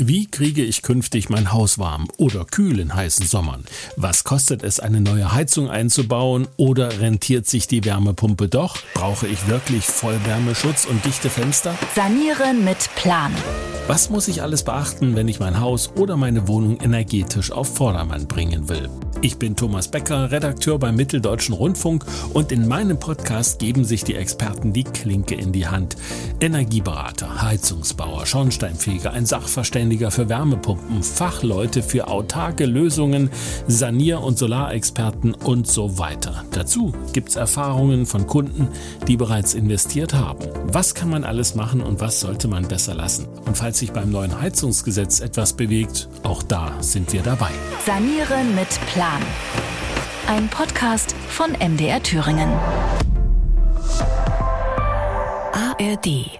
Wie kriege ich künftig mein Haus warm oder kühl in heißen Sommern? Was kostet es, eine neue Heizung einzubauen? Oder rentiert sich die Wärmepumpe doch? Brauche ich wirklich Vollwärmeschutz und dichte Fenster? Sanieren mit Plan. Was muss ich alles beachten, wenn ich mein Haus oder meine Wohnung energetisch auf Vordermann bringen will? Ich bin Thomas Becker, Redakteur beim Mitteldeutschen Rundfunk, und in meinem Podcast geben sich die Experten die Klinke in die Hand. Energieberater, Heizungsbauer, Schornsteinfeger, ein Sachverständiger für Wärmepumpen, Fachleute für autarke Lösungen, Sanier- und Solarexperten und so weiter. Dazu gibt's Erfahrungen von Kunden, die bereits investiert haben. Was kann man alles machen und was sollte man besser lassen? Und falls sich beim neuen Heizungsgesetz etwas bewegt, auch da sind wir dabei. Sanieren mit Plan. Ein Podcast von MDR Thüringen. ARD